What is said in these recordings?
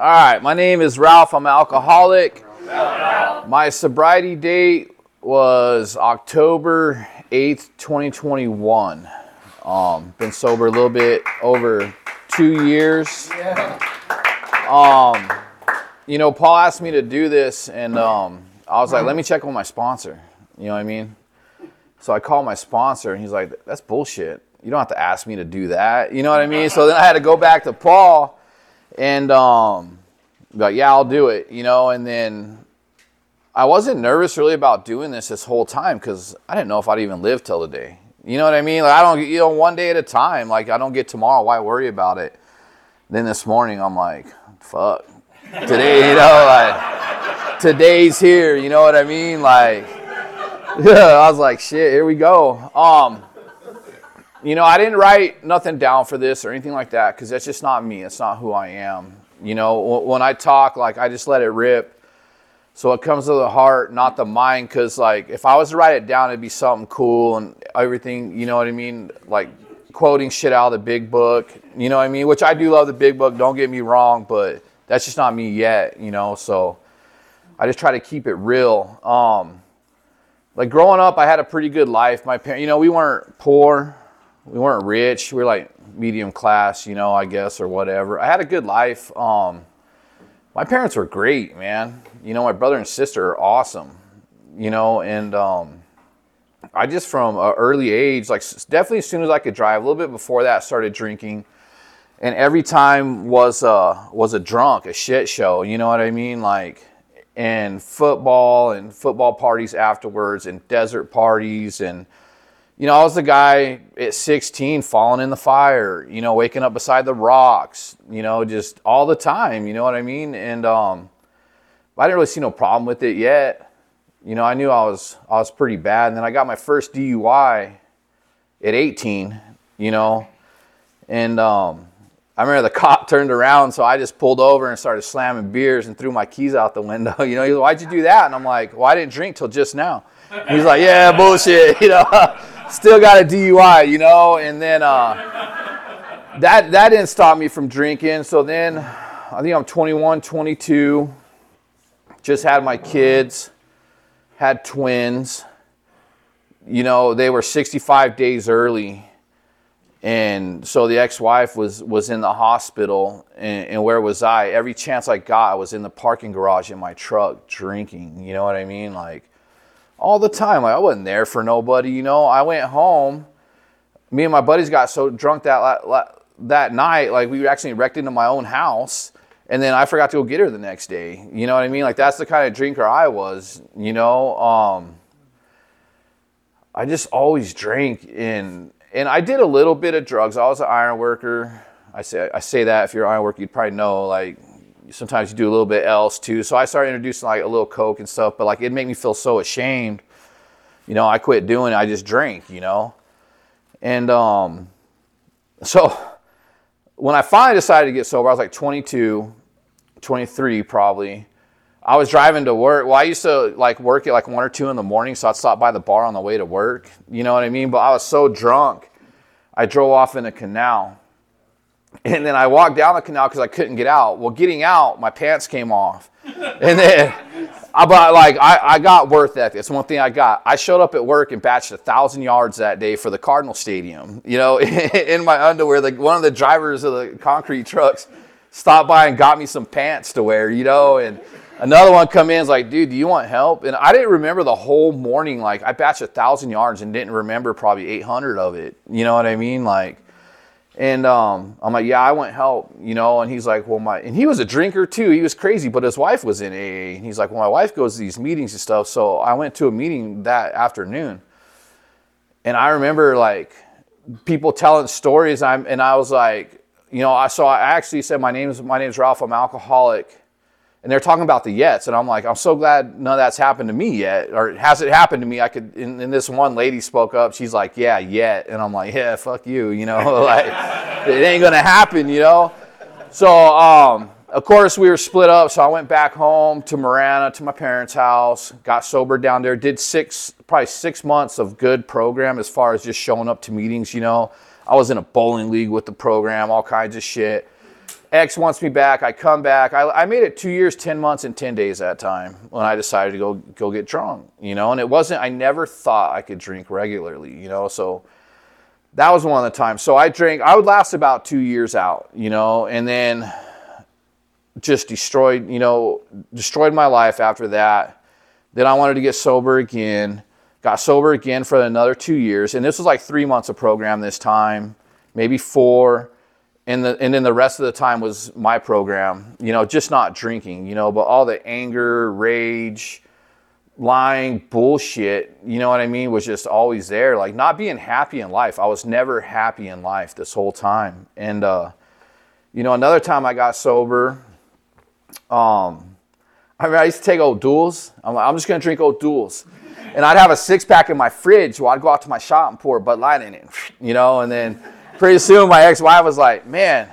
All right, my name is Ralph. I'm an alcoholic. My sobriety date was October 8th, 2021. Been sober a little bit over 2 years. You know, Paul asked me to do this, and I was like, let me check on my sponsor. You know what I mean? So I called my sponsor, and he's like, that's bullshit. You don't have to ask me to do that. You know what I mean? So then I had to go back to Paul and be like, yeah, I'll do it, you know. And then I wasn't nervous really about doing this whole time because I didn't know if I'd even live till the day. You know what I mean? Like, I don't, you know, one day at a time. Like, I don't get tomorrow. Why worry about it? Then this morning I'm like, fuck. Today, you know, like, today's here. You know what I mean? Like, I was like, shit, here we go. You know, I didn't write nothing down for this or anything like that because that's just not me. That's not who I am. You know, when I talk, like, I just let it rip. So it comes to the heart, not the mind, because, like, if I was to write it down, it'd be something cool and everything, you know what I mean? Like, quoting shit out of the big book, you know what I mean? Which I do love the big book, don't get me wrong, but that's just not me yet, you know? So I just try to keep it real. Like, growing up, I had a pretty good life. My parents, you know, we weren't poor. We weren't rich. We were like medium class, you know, I guess, or whatever. I had a good life. My parents were great, man. You know, my brother and sister are awesome, you know, and I just from an early age, like definitely as soon as I could drive, a little bit before that, started drinking. And every time was a drunk, a shit show, you know what I mean? Like, and football parties afterwards and desert parties and, you know, I was the guy at 16 falling in the fire, you know, waking up beside the rocks, you know, just all the time, you know what I mean? And I didn't really see no problem with it yet. You know, I knew I was pretty bad. And then I got my first DUI at 18, you know, and I remember the cop turned around, so I just pulled over and started slamming beers and threw my keys out the window. You know, he's like, why'd you do that? And I'm like, well, I didn't drink till just now. And he's like, yeah, bullshit, you know. Still got a DUI, you know, and then that didn't stop me from drinking. So then I think I'm 21, 22, just had my kids, had twins. You know, they were 65 days early. And so the ex-wife was in the hospital, and where was I? Every chance I got, I was in the parking garage in my truck drinking, you know what I mean? Like, all the time. Like, I wasn't there for nobody, you know. I went home. Me and my buddies got so drunk that night, like, we actually wrecked into my own house, and then I forgot to go get her the next day. You know what I mean? Like, that's the kind of drinker I was, you know. I just always drank, and I did a little bit of drugs. I was an iron worker. I say that if you're an iron worker, you'd probably know, like, sometimes you do a little bit else too. So I started introducing like a little Coke and stuff, but like it made me feel so ashamed. You know, I quit doing it. I just drank, you know? And so when I finally decided to get sober, I was like 22, 23 probably. I was driving to work. Well, I used to like work at like 1 or 2 in the morning, so I'd stop by the bar on the way to work. You know what I mean? But I was so drunk, I drove off in a canal. And then I walked down the canal because I couldn't get out. Well, getting out, my pants came off. And then I got worth that. That's one thing I got. I showed up at work and batched 1,000 yards that day for the Cardinal Stadium. You know, in my underwear, one of the drivers of the concrete trucks stopped by and got me some pants to wear, you know. And another one come in, is like, dude, do you want help? And I didn't remember the whole morning. Like, I batched 1,000 yards and didn't remember probably 800 of it. You know what I mean? Like. And I'm like, yeah, I want help, you know. And he's like, well, and he was a drinker too. He was crazy, but his wife was in AA. And he's like, well, my wife goes to these meetings and stuff. So I went to a meeting that afternoon. And I remember like people telling stories. And I was like, you know, I actually said, my name's Ralph. I'm alcoholic. And they're talking about the yets. And I'm like, I'm so glad none of that's happened to me yet. Or has it happened to me? I could, and this one lady spoke up. She's like, yeah, yet. And I'm like, yeah, fuck you. You know, like, it ain't going to happen, you know. So, of course, we were split up. So I went back home to Marana, to my parents' house, got sober down there, did probably 6 months of good program as far as just showing up to meetings, you know. I was in a bowling league with the program, all kinds of shit. X wants me back. I come back. I made it 2 years, 10 months, and 10 days that time when I decided to go get drunk, you know. And it wasn't, I never thought I could drink regularly, you know. So that was one of the times. So I drank, I would last about 2 years out, you know, and then just destroyed, you know, destroyed my life after that. Then I wanted to get sober again, got sober again for another 2 years. And this was like 3 months of program this time, maybe 4. And then the rest of the time was my program, you know, just not drinking, you know, but all the anger, rage, lying, bullshit, you know what I mean, was just always there. Like not being happy in life. I was never happy in life this whole time. And, you know, another time I got sober, I mean, I used to take Old Duels. I'm like, I'm just going to drink Old Duels. And I'd have a 6-pack in my fridge. Well, I'd go out to my shop and pour a Bud Light in it, you know, and then... Pretty soon, my ex-wife was like, man,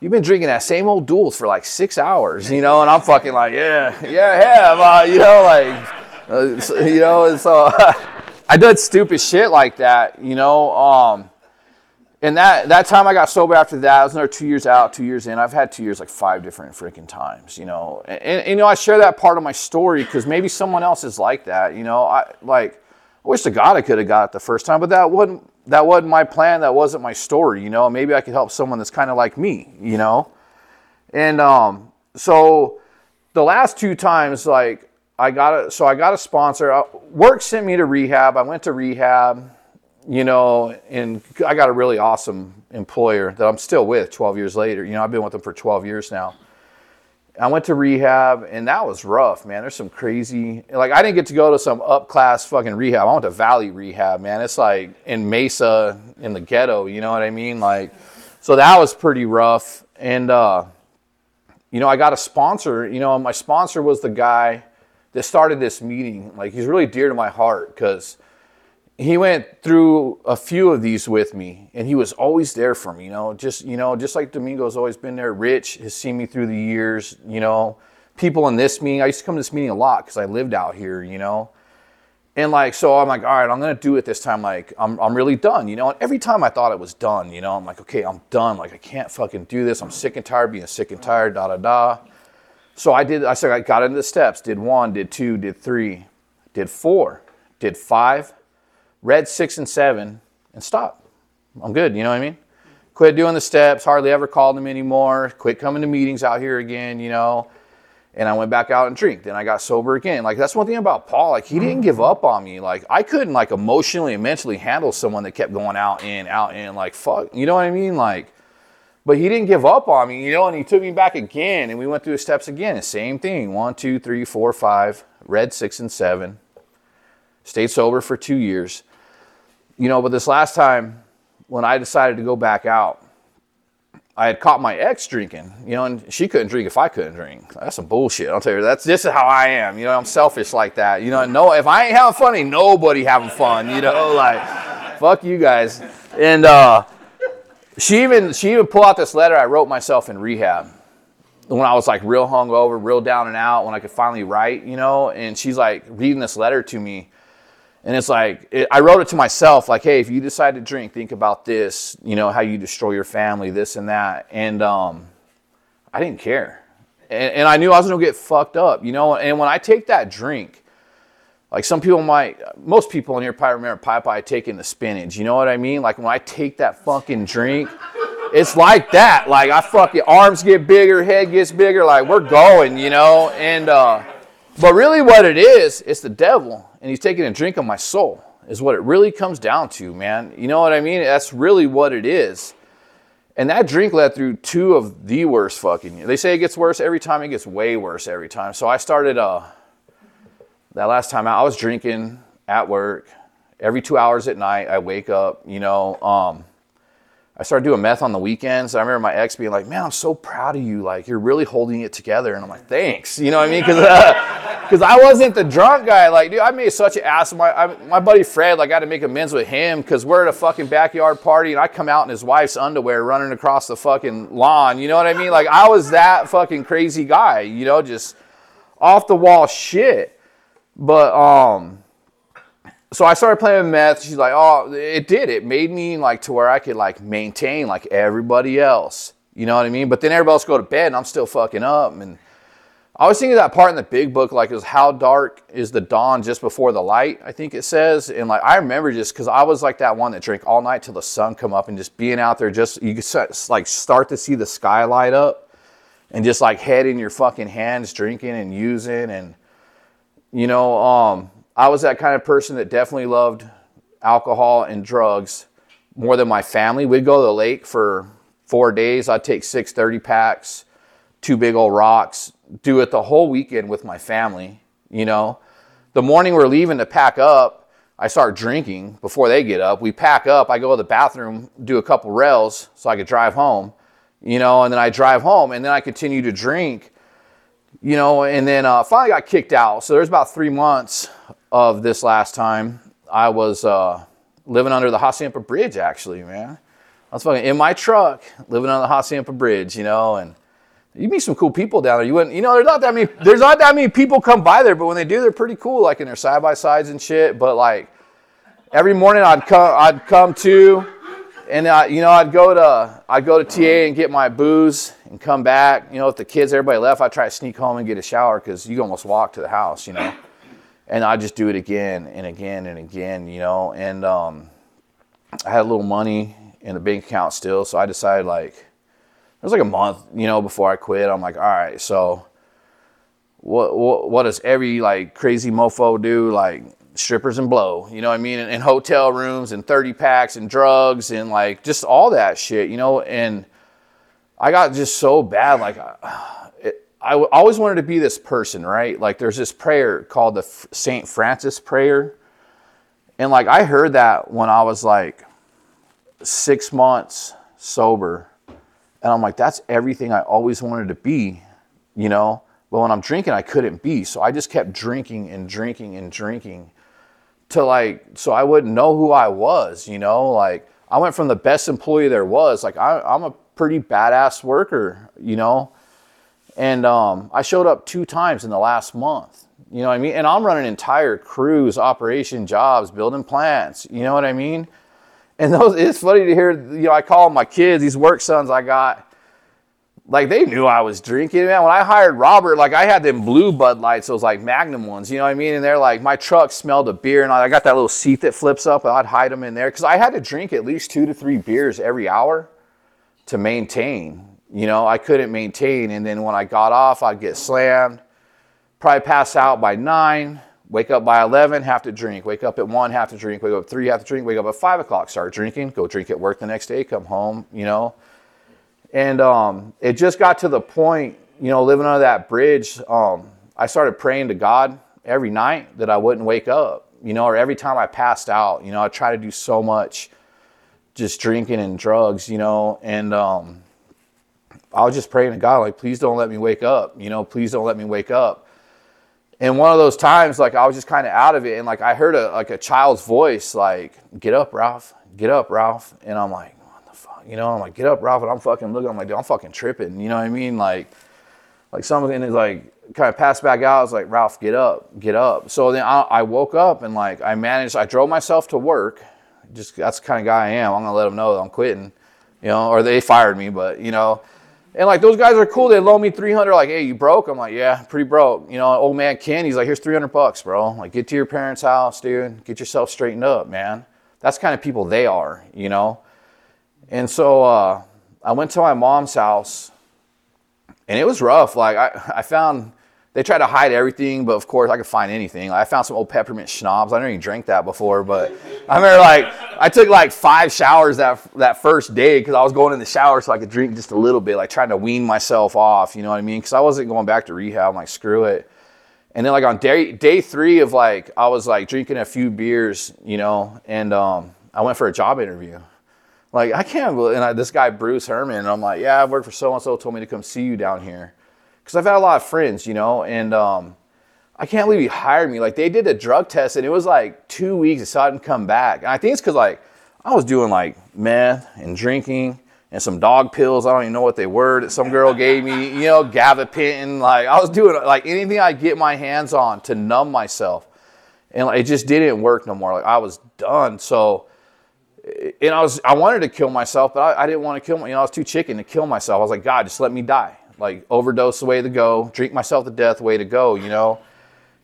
you've been drinking that same Old Duels for like 6 hours, you know? And I'm fucking like, yeah, I have. And so I did stupid shit like that, you know? And that time I got sober after that, I was another 2 years out, 2 years in. I've had 2 years like 5 different freaking times, you know? And you know, I share that part of my story because maybe someone else is like that, you know? I wish to God I could have got it the first time, but that wasn't my plan. That wasn't my story, you know. Maybe I could help someone that's kind of like me, you know. And so the last 2 times, like I got a sponsor. Work sent me to rehab. I went to rehab, you know, and I got a really awesome employer that I'm still with 12 years later. You know, I've been with them for 12 years now. I went to rehab, and that was rough, man. There's some crazy, like, I didn't get to go to some up-class fucking rehab. I went to Valley Rehab, man. It's like in Mesa, in the ghetto, you know what I mean? Like, so that was pretty rough. And, you know, I got a sponsor. You know, my sponsor was the guy that started this meeting. Like, he's really dear to my heart because he went through a few of these with me, and he was always there for me, you know, just like Domingo's always been there. Rich has seen me through the years, you know, people in this meeting. I used to come to this meeting a lot because I lived out here, you know, and like, so I'm like, all right, I'm going to do it this time. Like, I'm really done, you know, and every time I thought it was done, you know, I'm like, okay, I'm done. Like, I can't fucking do this. I'm sick and tired of being sick and tired, So I said, I got into the steps, did 1, did 2, did 3, did 4, did 5. Read 6 and 7 and stop. I'm good, you know what I mean? Quit doing the steps, hardly ever called them anymore, quit coming to meetings out here again, you know, and I went back out and drank. Then I got sober again. Like, that's one thing about Paul. Like, he didn't give up on me. Like, I couldn't, like, emotionally and mentally handle someone that kept going out in, like, fuck, you know what I mean? Like, but he didn't give up on me, you know, and he took me back again, and we went through the steps again. The same thing, 1, 2, 3, 4, 5, read 6 and 7, stayed sober for 2 years. You know, but this last time when I decided to go back out, I had caught my ex drinking, you know, and she couldn't drink if I couldn't drink. That's some bullshit. I'll tell you, this is how I am. You know, I'm selfish like that. You know, no, if I ain't having fun, ain't nobody having fun, you know, like, fuck you guys. And she even pulled out this letter I wrote myself in rehab when I was like real hungover, real down and out, when I could finally write, you know, and she's like reading this letter to me. And it's like, I wrote it to myself, like, hey, if you decide to drink, think about this, you know, how you destroy your family, this and that. And I didn't care. And I knew I was going to get fucked up, you know. And when I take that drink, like most people in here probably remember Popeye taking the spinach, you know what I mean? Like, when I take that fucking drink, it's like that. Like, I fucking arms get bigger, head gets bigger, like, we're going, you know. And but really what it is, it's the devil. And he's taking a drink of my soul is what it really comes down to, man. You know what I mean? That's really what it is. And that drink led through 2 of the worst fucking. They say it gets worse every time. It gets way worse every time. So I started that last time out. I was drinking at work every 2 hours at night. I wake up, you know. I started doing meth on the weekends. I remember my ex being like, man, I'm so proud of you. Like, you're really holding it together. And I'm like, thanks. You know what I mean? Because I wasn't the drunk guy. Like, dude, I made such an ass of my buddy Fred. Like, I had to make amends with him because we're at a fucking backyard party, and I come out in his wife's underwear running across the fucking lawn. You know what I mean? Like, I was that fucking crazy guy, you know, just off the wall shit. But, so I started playing with meth. She's like, oh, it made me like to where I could like maintain like everybody else. You know what I mean? But then everybody else go to bed and I'm still fucking up. And I was thinking that part in the big book, like, is how dark is the dawn just before the light, I think it says. And like, I remember just because I was like that one that drank all night till the sun come up and just being out there, just you could like start to see the sky light up and just like head in your fucking hands, drinking and using. And, you know, I was that kind of person that definitely loved alcohol and drugs more than my family. We'd go to the lake for 4 days. I'd take 6 30-packs, 2 big old rocks, do it the whole weekend with my family, you know. The morning we're leaving to pack up, I start drinking before they get up. We pack up, I go to the bathroom, do a couple rails so I could drive home, you know, and then I drive home and then I continue to drink, you know, and then finally got kicked out. So there's about 3 months of this last time I was living under the Hacienda Bridge, actually, man. I was fucking in my truck living on the Hacienda Bridge, you know, and you meet some cool people down there. You wouldn't, you know, there's not that many people come by there, but when they do, they're pretty cool, like in their side by sides and shit. But like every morning I'd come to, and you know, I'd go to TA and get my booze and come back. You know, if the kids, everybody left, I'd try to sneak home and get a shower because you almost walk to the house, you know. And I just do it again and again and again, you know. And I had a little money in the bank account still, so I decided, like, it was like a month, you know, before I quit. I'm like, all right, so what does every like crazy mofo do? Like strippers and blow, you know what I mean? And hotel rooms and 30-packs and drugs and like just all that shit, you know. And I got just so bad, like. I always wanted to be this person, right? Like there's this prayer called the St. Francis prayer. And like, I heard that when I was like 6 months sober and I'm like, that's everything I always wanted to be, you know, but when I'm drinking, I couldn't be. So I just kept drinking and drinking and drinking to like, so I wouldn't know who I was, you know, like I went from the best employee there was, like I'm a pretty badass worker, you know? And I showed up 2 times in the last month, you know what I mean? And I'm running entire crews, operation jobs, building plants, you know what I mean? And those, it's funny to hear, you know, I call my kids, these work sons I got, like they knew I was drinking, man. When I hired Robert, like I had them blue Bud Lights, those like Magnum ones, you know what I mean? And they're like, my truck smelled of beer and I got that little seat that flips up and I'd hide them in there. Cause I had to drink at least 2 to 3 beers every hour to maintain. You know, I couldn't maintain. And then when I got off, I'd get slammed, probably pass out by 9, wake up by 11, have to drink, wake up at 1, have to drink, wake up at 3, have to drink, wake up at 5 o'clock, start drinking, go drink at work the next day, come home, you know. And it just got to the point, you know, living under that bridge, I started praying to God every night that I wouldn't wake up, you know, or every time I passed out, you know, I tried to do so much just drinking and drugs, you know, and I was just praying to God, like, please don't let me wake up, you know, please don't let me wake up. And one of those times, like, I was just kind of out of it. And like, I heard a child's voice, like, get up, Ralph, get up, Ralph. And I'm like, what the fuck? You know, I'm like, get up, Ralph. And I'm fucking looking, I'm like, dude, I'm fucking tripping. You know what I mean? Like something is like, kind of passed back out. I was like, Ralph, get up, get up. So then I woke up and like, I drove myself to work. Just, that's the kind of guy I am. I'm going to let them know that I'm quitting, you know, or they fired me, but you know. And like, those guys are cool. They loan me $300. Like, hey, you broke? I'm like, yeah, pretty broke. You know, old man Ken, he's like, here's $300, bro. Like, get to your parents' house, dude. Get yourself straightened up, man. That's the kind of people they are, you know? And so I went to my mom's house and it was rough. Like I found, they tried to hide everything, but of course I could find anything. Like, I found some old peppermint schnapps. I never even drank that before, but I remember like I took like 5 showers that first day because I was going in the shower so I could drink just a little bit, like trying to wean myself off, you know what I mean? Because I wasn't going back to rehab. I'm like, screw it. And then like on day 3 of like, I was like drinking a few beers, you know, and I went for a job interview. Like I can't believe, and this guy, Bruce Herman, and I'm like, yeah, I worked for so-and-so, told me to come see you down here. Because I've had a lot of friends, you know, and I can't believe he hired me. Like, they did a drug test, and it was like 2 weeks, so I didn't come back. And I think it's because, like, I was doing, like, meth and drinking and some dog pills. I don't even know what they were that some girl gave me, you know, gabapentin. Like, I was doing, like, anything I get my hands on to numb myself. And like, it just didn't work no more. Like, I was done. So And I wanted to kill myself, but I didn't want to kill myself. You know, I was too chicken to kill myself. I was like, God, just let me die. Like, overdose, the way to go. Drink myself to death, way to go, you know.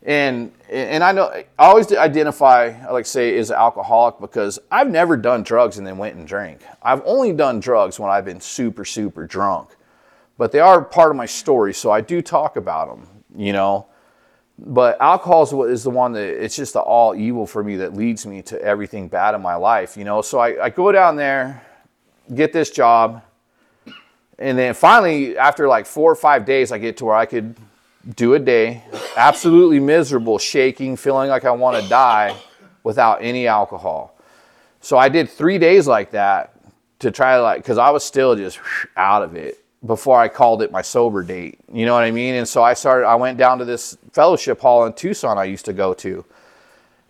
And I know I always identify, like say, as an alcoholic because I've never done drugs and then went and drank. I've only done drugs when I've been super, super drunk. But they are part of my story, so I do talk about them, you know. But alcohol is the one that, it's just the all evil for me that leads me to everything bad in my life, you know. So I go down there, get this job, and then finally, after like 4 or 5 days, I get to where I could do a day, absolutely miserable, shaking, feeling like I want to die without any alcohol. So I did 3 days like that to try to because I was still just out of it before I called it my sober date. You know what I mean? And so I went down to this fellowship hall in Tucson I used to go to.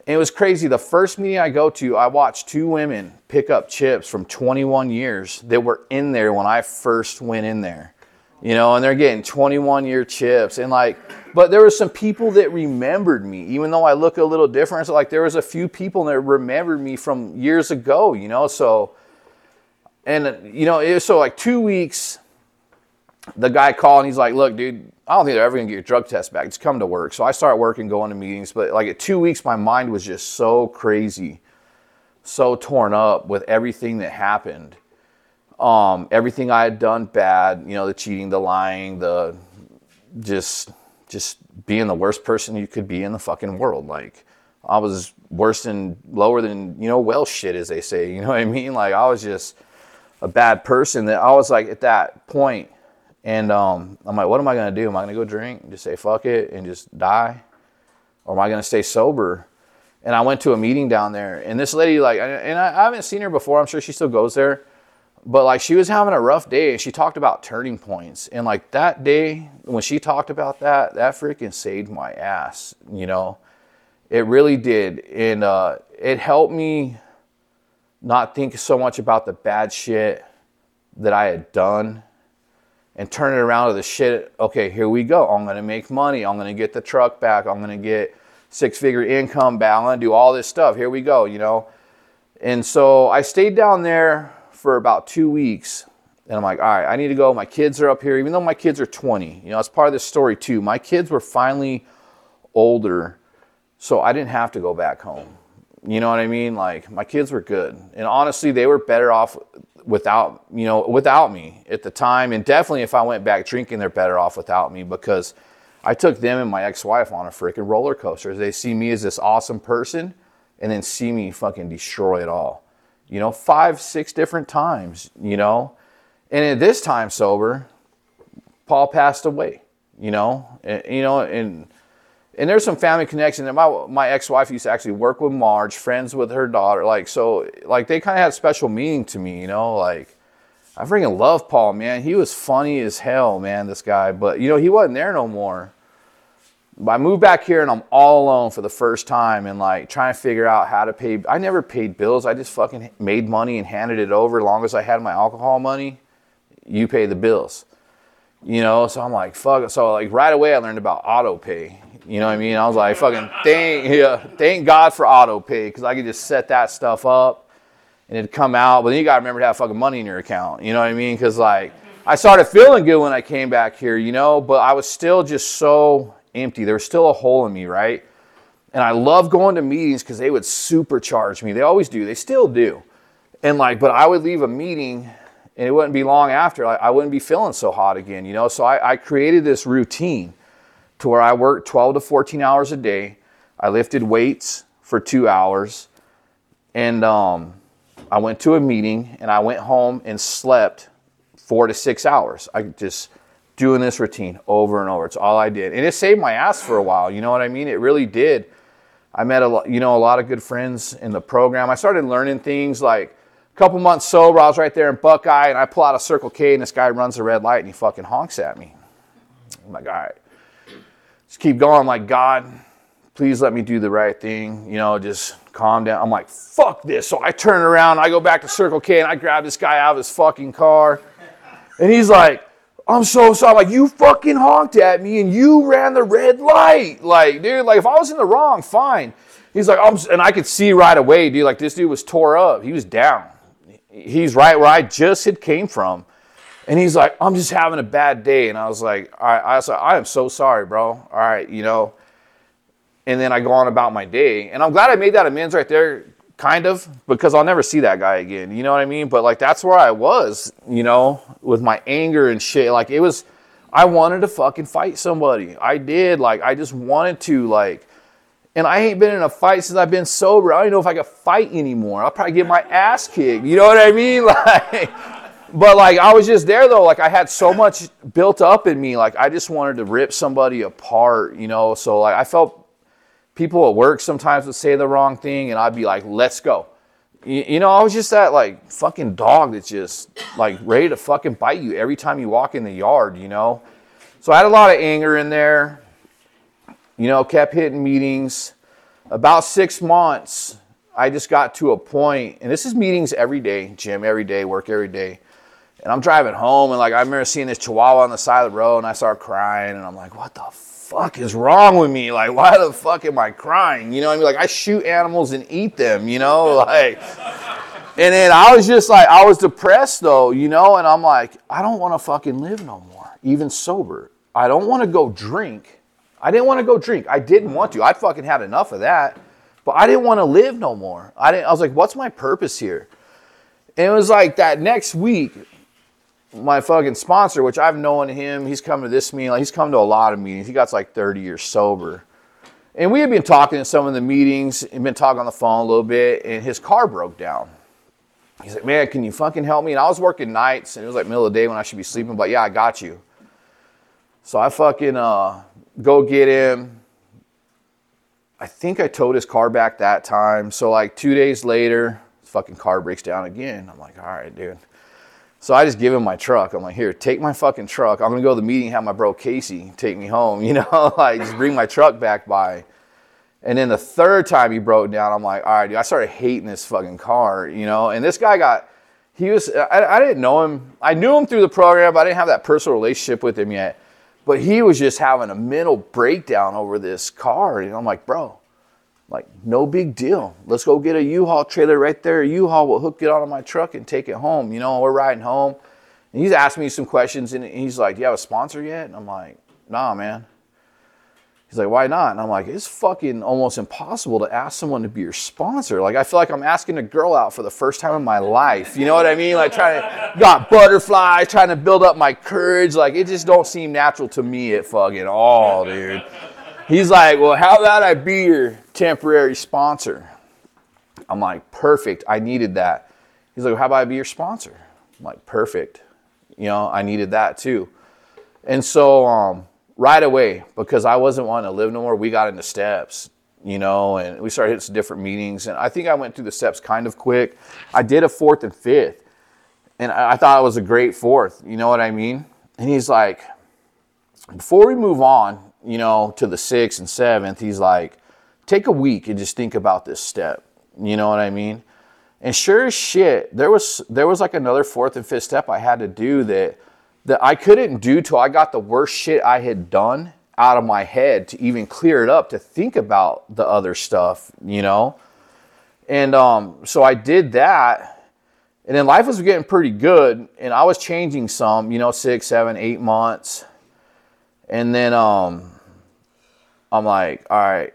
And it was crazy. The first meeting I go to, I watched two women pick up chips from 21 years that were in there when I first went in there. You know, and they're getting 21-year chips. And like, but there were some people that remembered me, even though I look a little different. So like there was a few people that remembered me from years ago, you know? So, and you know, it was so like 2 weeks. The guy called and he's like, look, dude, I don't think they're ever going to get your drug test back. Just come to work. So I started working, going to meetings. But like at 2 weeks, my mind was just so crazy, so torn up with everything that happened. Everything I had done bad, you know, the cheating, the lying, the just being the worst person you could be in the fucking world. Like I was worse than, lower than, you know, well shit, as they say, you know what I mean? Like I was just a bad person that I was like at that point. And I'm like, what am I going to do? Am I going to go drink and just say, fuck it, and just die? Or am I going to stay sober? And I went to a meeting down there. And this lady, like, and I haven't seen her before. I'm sure she still goes there. But, like, she was having a rough day. And she talked about turning points. And, like, that day, when she talked about that, that freaking saved my ass, you know. It really did. And it helped me not think so much about the bad shit that I had done. And turn it around to the shit, okay, here we go. I'm going to make money. I'm going to get the truck back. I'm going to get six-figure income back. I'm going to do all this stuff. Here we go, you know. And so I stayed down there for about 2 weeks. And I'm like, all right, I need to go. My kids are up here, even though my kids are 20. You know, that's part of this story too. My kids were finally older, so I didn't have to go back home. You know what I mean? Like, my kids were good. And honestly, they were better off without, you know, without me at the time. And definitely if I went back drinking, they're better off without me because I took them and my ex-wife on a freaking roller coaster. They see me as this awesome person and then see me fucking destroy it all. You know, 5, 6 different times, you know. And at this time sober, Paul passed away, you know. And there's some family connection that my ex-wife used to actually work with Marge, friends with her daughter. Like, so, like, they kind of had special meaning to me, you know? Like, I freaking love Paul, man. He was funny as hell, man, this guy. But, you know, he wasn't there no more. But I moved back here, and I'm all alone for the first time and, like, trying to figure out how to pay. I never paid bills. I just fucking made money and handed it over. As long as I had my alcohol money, you pay the bills. You know? So I'm like, fuck it. So, like, right away I learned about auto pay. You know what I mean? I was like, fucking thank God for auto pay because I could just set that stuff up and it'd come out. But then you got to remember to have fucking money in your account. You know what I mean? Because, like, I started feeling good when I came back here, you know, but I was still just so empty. There was still a hole in me, right? And I love going to meetings because they would supercharge me. They always do. They still do. And, like, but I would leave a meeting and it wouldn't be long after. Like, I wouldn't be feeling so hot again, you know? So I created this routine to where I worked 12 to 14 hours a day. I lifted weights for 2 hours. And I went to a meeting and I went home and slept 4 to 6 hours. I just doing this routine over and over. It's all I did. And it saved my ass for a while. You know what I mean? It really did. I met a lot of good friends in the program. I started learning things like a couple months sober. I was right there in Buckeye and I pull out a Circle K and this guy runs a red light and he fucking honks at me. I'm like, all right. Just keep going. I'm like, God, please let me do the right thing. You know, just calm down. I'm like, fuck this. So I turn around, I go back to Circle K and I grab this guy out of his fucking car. And he's like, I'm so sorry. Like, you fucking honked at me and you ran the red light. Like, dude, like, if I was in the wrong, fine. He's like, and I could see right away, dude, like, this dude was tore up. He was down. He's right where I just had came from. And he's like, I'm just having a bad day. And I was like, I am so sorry, bro. All right, you know. And then I go on about my day. And I'm glad I made that amends right there, kind of, because I'll never see that guy again. You know what I mean? But, like, that's where I was, you know, with my anger and shit. Like, it was, I wanted to fucking fight somebody. I did. Like, I just wanted to, like, and I ain't been in a fight since I've been sober. I don't even know if I could fight anymore. I'll probably get my ass kicked. You know what I mean? Like... But, like, I was just there, though. Like, I had so much built up in me. Like, I just wanted to rip somebody apart, you know. So, like, I felt people at work sometimes would say the wrong thing, and I'd be like, let's go. You know, I was just that, like, fucking dog that's just, like, ready to fucking bite you every time you walk in the yard, you know. So I had a lot of anger in there. You know, kept hitting meetings. About 6 months, I just got to a point, and this is meetings every day, gym every day, work every day. And I'm driving home, and, like, I remember seeing this chihuahua on the side of the road, and I started crying, and I'm like, what the fuck is wrong with me? Like, why the fuck am I crying? You know what I mean? Like, I shoot animals and eat them, you know? Like, and then I was just like, I was depressed, though, you know? And I'm like, I don't want to fucking live no more, even sober. I don't want to go drink. I didn't want to go drink. I didn't want to. I fucking had enough of that, but I didn't want to live no more. I was like, what's my purpose here? And it was like that next week, my fucking sponsor, which I've known him, he's come to this meeting, like, he's come to a lot of meetings. He got like 30 years sober. And we had been talking in some of the meetings and been talking on the phone a little bit, and his car broke down. He's like, man, can you fucking help me? And I was working nights, and it was like middle of the day when I should be sleeping, but yeah, I got you. So I fucking go get him. I think I towed his car back that time. So like 2 days later, his fucking car breaks down again. I'm like, all right, dude. So I just give him my truck. I'm like, here, take my fucking truck. I'm going to go to the meeting, have my bro Casey take me home, you know, like, just bring my truck back by. And then the third time he broke down, I'm like, all right, dude, I started hating this fucking car, you know. And this guy I didn't know him. I knew him through the program, but I didn't have that personal relationship with him yet. But he was just having a mental breakdown over this car. And I'm like, bro, like, no big deal. Let's go get a U-Haul trailer right there. A U-Haul will hook it onto my truck and take it home. You know, we're riding home. And he's asking me some questions, and he's like, do you have a sponsor yet? And I'm like, nah, man. He's like, why not? And I'm like, it's fucking almost impossible to ask someone to be your sponsor. Like, I feel like I'm asking a girl out for the first time in my life. You know what I mean? Like, got butterflies, trying to build up my courage. Like, it just don't seem natural to me at fucking all, dude. He's like, well, how about I be your temporary sponsor? I'm like, perfect. I needed that. He's like, how about I be your sponsor? I'm like, perfect. You know, I needed that too. And so right away, because I wasn't wanting to live no more, we got into steps, you know, and we started hitting some different meetings. And I think I went through the steps kind of quick. I did a fourth and fifth, and I thought it was a great fourth. You know what I mean? And he's like, before we move on, you know, to the 6th and 7th, he's like, take a week and just think about this step. You know what I mean? And sure as shit, there was like another 4th and 5th step I had to do that I couldn't do till I got the worst shit I had done out of my head to even clear it up, to think about the other stuff, you know? And so I did that, and then life was getting pretty good, and I was changing some, you know, 6, 7, 8 months. And then I'm like, all right,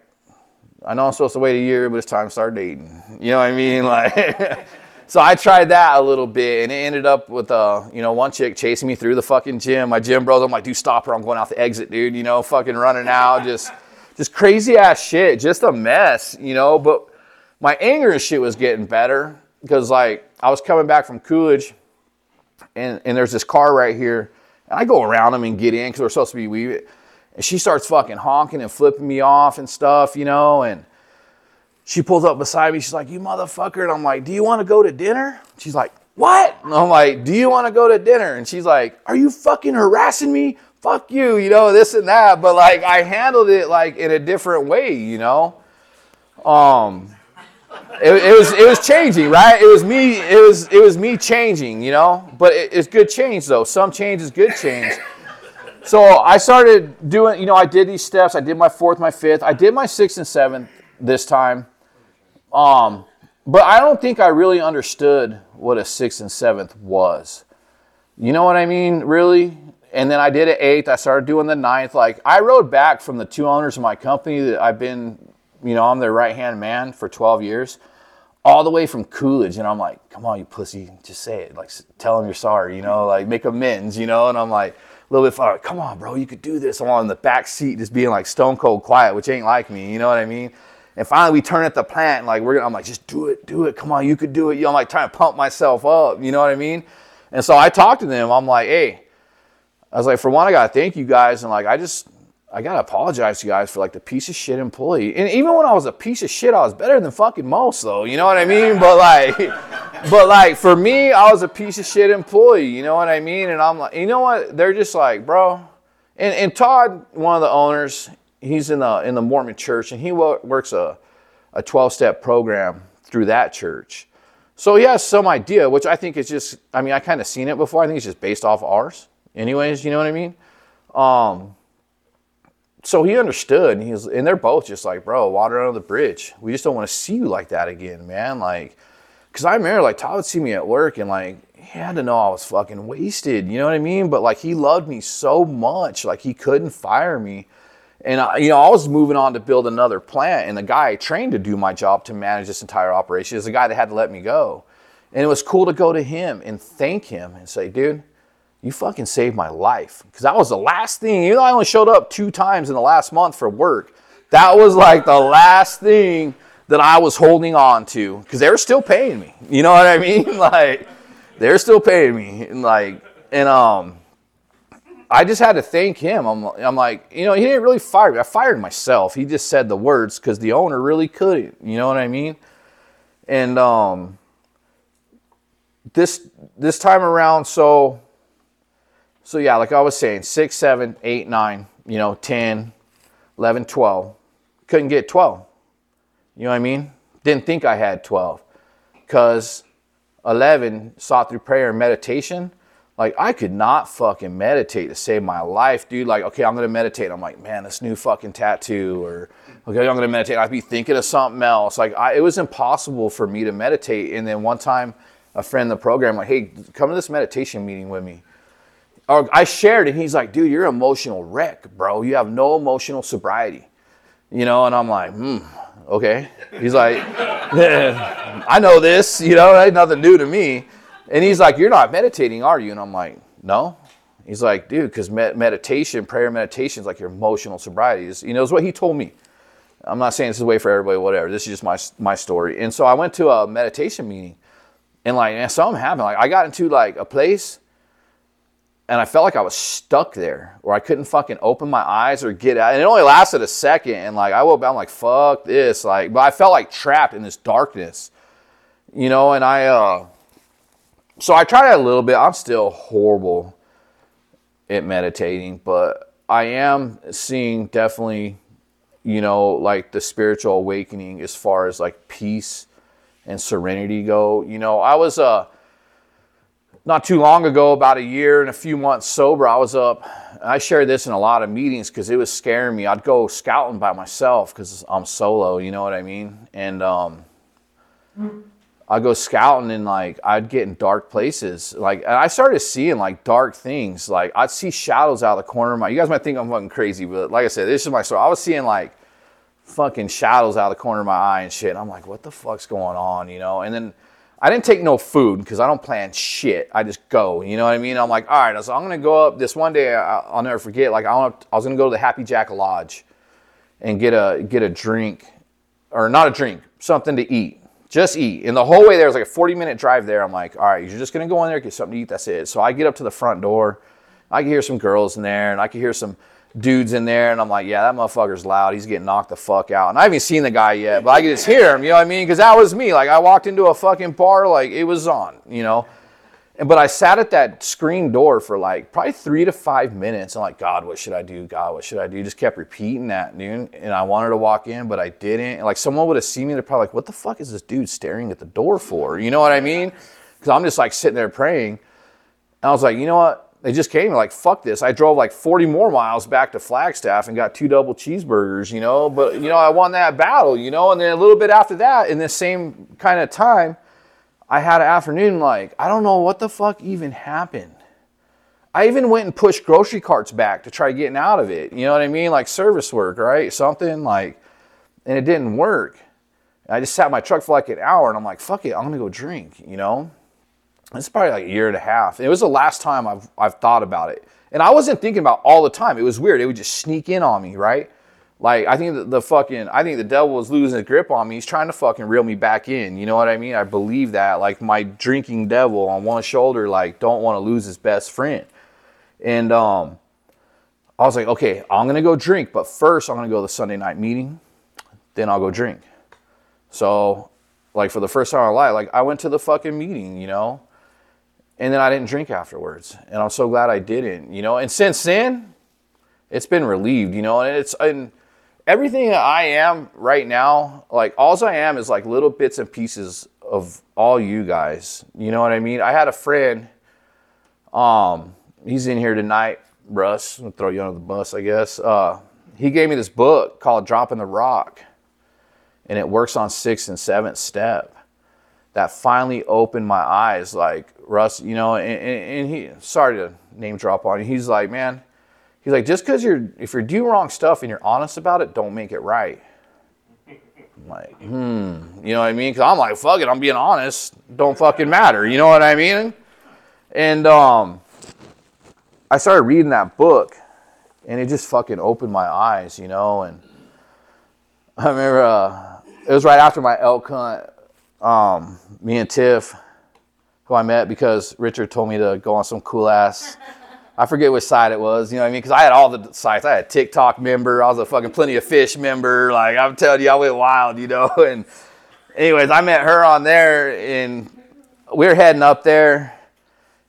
I know I'm supposed to wait a year, but it's time to start dating. You know what I mean? Like, so I tried that a little bit, and it ended up with, you know, one chick chasing me through the fucking gym. My gym bros, I'm like, dude, stop her. I'm going out the exit, dude. You know, fucking running out, just crazy ass shit, just a mess, you know. But my anger and shit was getting better because, like, I was coming back from Coolidge, and there's this car right here. And I go around them and get in because we're supposed to be weaving. And she starts fucking honking and flipping me off and stuff, you know. And she pulls up beside me. She's like, you motherfucker. And I'm like, do you want to go to dinner? She's like, what? And I'm like, do you want to go to dinner? And she's like, are you fucking harassing me? Fuck you, you know, this and that. But, like, I handled it, like, in a different way, you know. It was changing, right? It was me changing, you know. But it's good change though. Some change is good change. So I started doing, you know, I did these steps. I did my fourth, my fifth. I did my sixth and seventh this time. But I don't think I really understood what a sixth and seventh was. You know what I mean? Really? And then I did an eighth. I started doing the ninth. Like, I rode back from the two owners of my company that I've been, you know, I'm their right-hand man for 12 years, all the way from Coolidge. And I'm like, come on, you pussy. Just say it. Like, tell them you're sorry, you know, like make amends, you know. And I'm like, a little bit farther, come on, bro, you could do this. I'm on the back seat just being like stone cold quiet, which ain't like me, you know what I mean? And finally we turn at the plant and like I'm like, just do it, come on, you could do it. You know, I'm like trying to pump myself up, you know what I mean? And so I talked to them. I'm like, hey, I was like, for one, I gotta thank you guys, and like I gotta apologize to you guys for like the piece of shit employee. And even when I was a piece of shit, I was better than fucking most though, you know what I mean? But like for me, I was a piece of shit employee, you know what I mean? And I'm like, you know what? They're just like, bro. And Todd, one of the owners, he's in the Mormon church, and he works a 12-step program through that church. So he has some idea, which I think is just, I mean, I kind of seen it before. I think it's just based off ours. Anyways, you know what I mean? So he understood, and they're both just like, bro, water under the bridge. We just don't want to see you like that again, man. Like, because I remember, like, Todd would see me at work, and, like, he had to know I was fucking wasted. You know what I mean? But, like, he loved me so much. Like, he couldn't fire me. And, I was moving on to build another plant. And the guy I trained to do my job to manage this entire operation is the guy that had to let me go. And it was cool to go to him and thank him and say, dude, you fucking saved my life. Because that was the last thing. You know, I only showed up 2 times in the last month for work. That was, like, the last thing that I was holding on to, because they were still paying me. You know what I mean? Like, they're still paying me. And like, I just had to thank him. I'm like, you know, he didn't really fire me. I fired myself. He just said the words because the owner really couldn't. You know what I mean? And this time around, so yeah, like I was saying, 6, 7, 8, 9, you know, 10, 11, 12. Couldn't get 12. You know what I mean? Didn't think I had 12, because 11 sought through prayer and meditation. Like, I could not fucking meditate to save my life, dude. Like, okay, I'm going to meditate. I'm like, man, this new fucking tattoo, or okay, I'm going to meditate. I'd be thinking of something else. Like, it was impossible for me to meditate. And then one time a friend in the program, like, hey, come to this meditation meeting with me. Or I shared, and he's like, dude, you're an emotional wreck, bro. You have no emotional sobriety. You know, and I'm like, okay. He's like, I know this, you know, ain't nothing new to me. And he's like, you're not meditating, are you? And I'm like, no. He's like, dude, because meditation, prayer meditation is like your emotional sobriety. You know, it's what he told me. I'm not saying this is a way for everybody, whatever. This is just my story. And so I went to a meditation meeting, and like, and something happened. Like, I got into like a place, and I felt like I was stuck there, or I couldn't fucking open my eyes or get out. And it only lasted a second. And like, I woke up, I'm like, fuck this. Like, but I felt like trapped in this darkness, you know? And so I tried it a little bit. I'm still horrible at meditating, but I am seeing definitely, you know, like the spiritual awakening as far as like peace and serenity go. You know, I was, not too long ago, about a year and a few months sober, I was up. I shared this in a lot of meetings because it was scaring me. I'd go scouting by myself because I'm solo, you know what I mean? And I'd go scouting, and like I'd get in dark places. Like, and I started seeing like dark things. Like, I'd see shadows out of the corner of my, you guys might think I'm fucking crazy, but like I said, this is my story. I was seeing like fucking shadows out of the corner of my eye and shit. And I'm like, what the fuck's going on, you know? And then I didn't take no food because I don't plan shit. I just go, you know what I mean? I'm like, all right, so I'm going to go up this one day. I'll never forget. Like, I was going to go to the Happy Jack Lodge and get a drink, or not a drink, something to eat. Just eat. And the whole way there was like a 40-minute drive there. I'm like, all right, you're just going to go in there, get something to eat. That's it. So I get up to the front door. I can hear some girls in there, and I can hear some dudes in there, and I'm like, yeah, that motherfucker's loud. He's getting knocked the fuck out. And I haven't seen the guy yet, but I can just hear him, you know what I mean? Because that was me. Like, I walked into a fucking bar, like, it was on, you know? But I sat at that screen door for like probably 3 to 5 minutes. I'm like, God, what should I do? God, what should I do? Just kept repeating that, dude. And I wanted to walk in, but I didn't. And like someone would have seen me, they're probably like, what the fuck is this dude staring at the door for? You know what I mean? Because I'm just like sitting there praying. And I was like, you know what? They just came like, fuck this. I drove like 40 more miles back to Flagstaff and got 2 double cheeseburgers, you know. But, you know, I won that battle, you know. And then a little bit after that, in this same kind of time, I had an afternoon like, I don't know what the fuck even happened. I even went and pushed grocery carts back to try getting out of it. You know what I mean? Like service work, right? Something like, and it didn't work. I just sat in my truck for like an hour and I'm like, fuck it, I'm gonna go drink, you know? It's probably like a year and a half. It was the last time I've thought about it. And I wasn't thinking about it all the time. It was weird. It would just sneak in on me, right? Like, I think the devil was losing his grip on me. He's trying to fucking reel me back in. You know what I mean? I believe that. Like, my drinking devil on one shoulder, like, don't want to lose his best friend. And I was like, okay, I'm going to go drink. But first, I'm going to go to the Sunday night meeting. Then I'll go drink. So, like, for the first time in my life, like, I went to the fucking meeting, you know? And then I didn't drink afterwards. And I'm so glad I didn't, you know? And since then, it's been relieved, you know? And everything that I am right now, like all I am is like little bits and pieces of all you guys. You know what I mean? I had a friend, he's in here tonight, Russ. I'm gonna throw you under the bus, I guess. He gave me this book called Dropping the Rock, and it works on 6th and 7th step. That finally opened my eyes, like Russ, you know, and he, sorry to name drop on you, he's like, man, he's like, just because if you're doing wrong stuff and you're honest about it, don't make it right. I'm like, you know what I mean? Because I'm like, fuck it, I'm being honest. Don't fucking matter. You know what I mean? And I started reading that book, and it just fucking opened my eyes, you know. And I remember it was right after my elk hunt. Me and Tiff, who I met because Richard told me to go on some cool ass. I forget which site it was, you know what I mean? Because I had all the sites. I had a TikTok member. I was a fucking Plenty of Fish member. Like, I'm telling you, I went wild, you know? And anyways, I met her on there, and we're heading up there,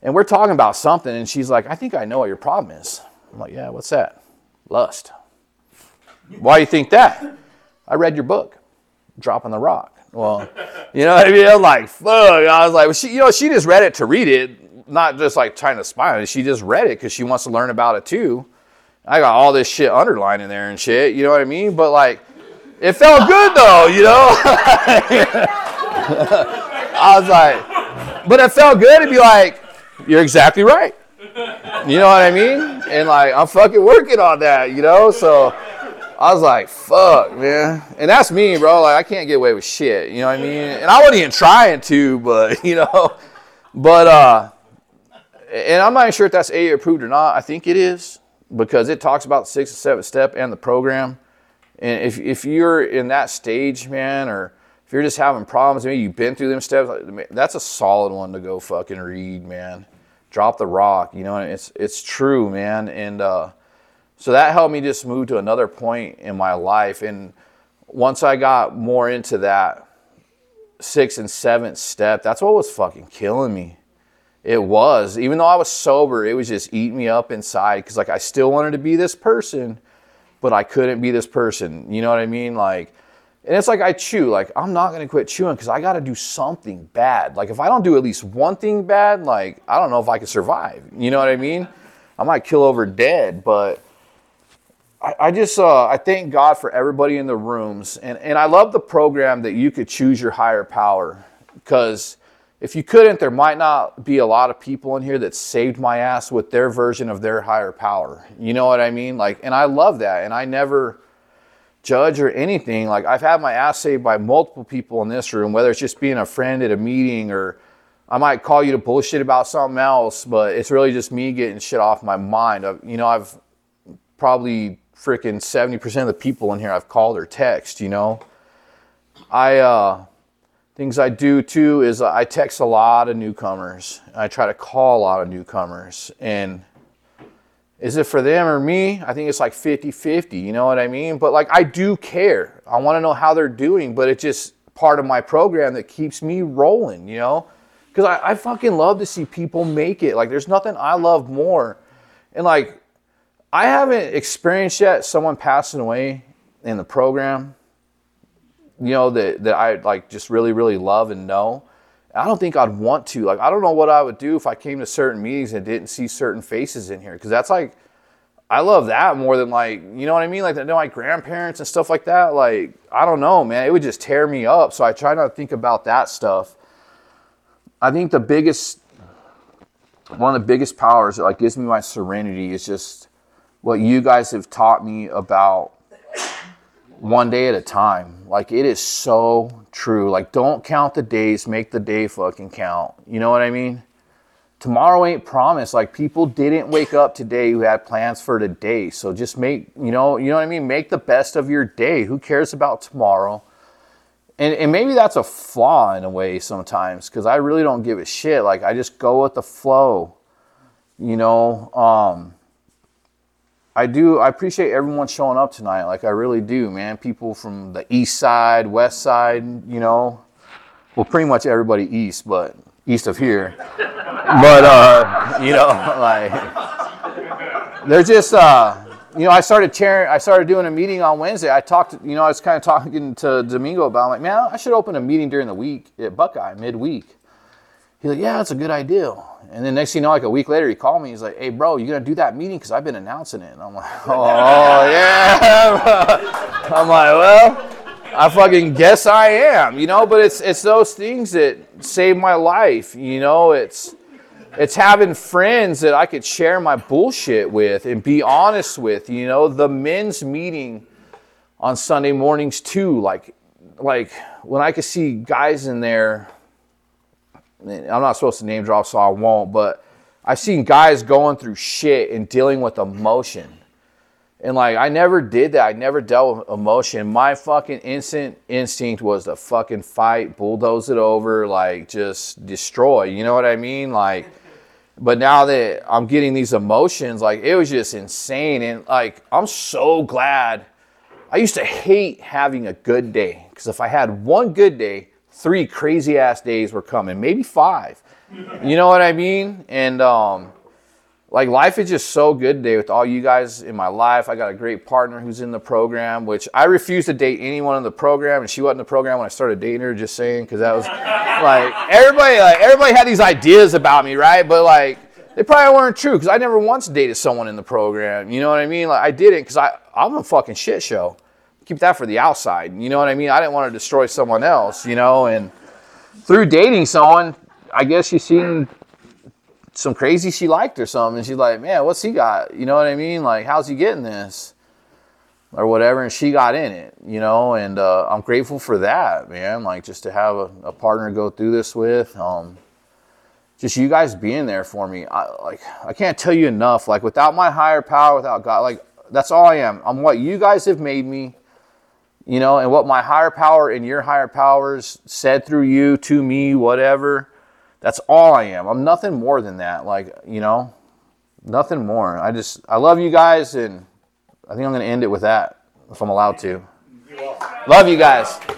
and we're talking about something, and she's like, I think I know what your problem is. I'm like, yeah, what's that? Lust. Why do you think that? I read your book, Dropping the Rock. Well, you know what I mean? I'm like, fuck. I was like, well, she, you know, she just read it to read it. Not just like trying to spy on it. She just read it because she wants to learn about it too. I got all this shit underlined in there and shit. You know what I mean? But like, it felt good though, you know? I was like, but it felt good to be like, you're exactly right. You know what I mean? And like, I'm fucking working on that, you know? So I was like, fuck, man. And that's me, bro. Like, I can't get away with shit. You know what I mean? And I wasn't even trying to, but you know, and I'm not even sure if that's AA approved or not. I think it is because it talks about 6th and 7th step and the program. And if you're in that stage, man, or if you're just having problems, maybe you've been through them steps, that's a solid one to go fucking read, man. Drop the Rock, you know, and it's true, man. And so that helped me just move to another point in my life. And once I got more into that 6th and 7th step, that's what was fucking killing me. It was, even though I was sober, it was just eating me up inside. Cause like, I still wanted to be this person, but I couldn't be this person. You know what I mean? Like, and it's like, I chew, like, I'm not going to quit chewing cause I got to do something bad. Like if I don't do at least one thing bad, like, I don't know if I could survive. You know what I mean? I might kill over dead, but I thank God for everybody in the rooms. And I love the program that you could choose your higher power because if you couldn't, there might not be a lot of people in here that saved my ass with their version of their higher power. You know what I mean? Like, and I love that. And I never judge or anything. Like, I've had my ass saved by multiple people in this room, whether it's just being a friend at a meeting or I might call you to bullshit about something else, but it's really just me getting shit off my mind. I've probably freaking 70% of the people in here I've called or text, you know? Things I do too is I text a lot of newcomers. I try to call a lot of newcomers. And is it for them or me? I think it's like 50-50, you know what I mean? But like I do care. I want to know how they're doing, but it's just part of my program that keeps me rolling, you know? Because I fucking love to see people make it. Like, there's nothing I love more. And, like, I haven't experienced yet someone passing away in the program, you know, that I, like, just really, really love and know. I don't think I'd want to. Like, I don't know what I would do if I came to certain meetings and didn't see certain faces in here. Because that's, like, I love that more than, like, you know what I mean? Like, I know my grandparents and stuff like that. Like, I don't know, man. It would just tear me up. So I try not to think about that stuff. I think one of the biggest powers that, like, gives me my serenity is just what you guys have taught me about one day at a time. Like, it is so true. Like, don't count the days. Make the day fucking count. You know what I mean? Tomorrow ain't promised. Like, people didn't wake up today who had plans for today. So just make, you know what I mean? Make the best of your day. Who cares about tomorrow? And maybe that's a flaw in a way sometimes, because I really don't give a shit. Like, I just go with the flow, you know? I appreciate everyone showing up tonight. Like, I really do, man. People from the east side, west side, you know? Well, pretty much everybody east, but east of here. But, you know, like, they're just, you know, I started doing a meeting on Wednesday. I talked, you know, I was kind of talking to Domingo about, I'm like, man, I should open a meeting during the week at Buckeye, midweek. He's like, yeah, that's a good idea. And then next thing you know, like a week later, he called me. He's like, hey, bro, you going to do that meeting? Because I've been announcing it. And I'm like, oh, yeah, bro. I'm like, well, I fucking guess I am, you know. But it's those things that save my life, you know. It's having friends that I could share my bullshit with and be honest with, you know. The men's meeting on Sunday mornings too, like when I could see guys in there. I'm not supposed to name drop, so I won't, but I've seen guys going through shit and dealing with emotion. And, like, I never did that. I never dealt with emotion. My fucking instinct was to fucking fight, bulldoze it over, like, just destroy. You know what I mean? Like, but now that I'm getting these emotions, like, it was just insane. And, like, I'm so glad. I used to hate having a good day, because if I had one good day, 3 crazy-ass days were coming, maybe 5. You know what I mean? And, like, life is just so good today with all you guys in my life. I got a great partner who's in the program, which I refuse to date anyone in the program, and she wasn't in the program when I started dating her, just saying, because that was, like, everybody had these ideas about me, right? But, like, they probably weren't true, because I never once dated someone in the program. You know what I mean? Like, I didn't, because I'm a fucking shit show. Keep that for the outside. You know what I mean? I didn't want to destroy someone else, you know? And through dating someone, I guess you seen some crazy she liked or something, and she's like, man, what's he got? You know what I mean? Like, how's he getting this? Or whatever, and she got in it, you know, and I'm grateful for that, man, like, just to have a partner go through this with. Just you guys being there for me. I can't tell you enough. Like, without my higher power, without God, like, that's all I am. I'm what you guys have made me, you know, and what my higher power and your higher powers said through you, to me, whatever. That's all I am. I'm nothing more than that. Like, you know, nothing more. I love you guys, and I think I'm going to end it with that if I'm allowed to. Love you guys.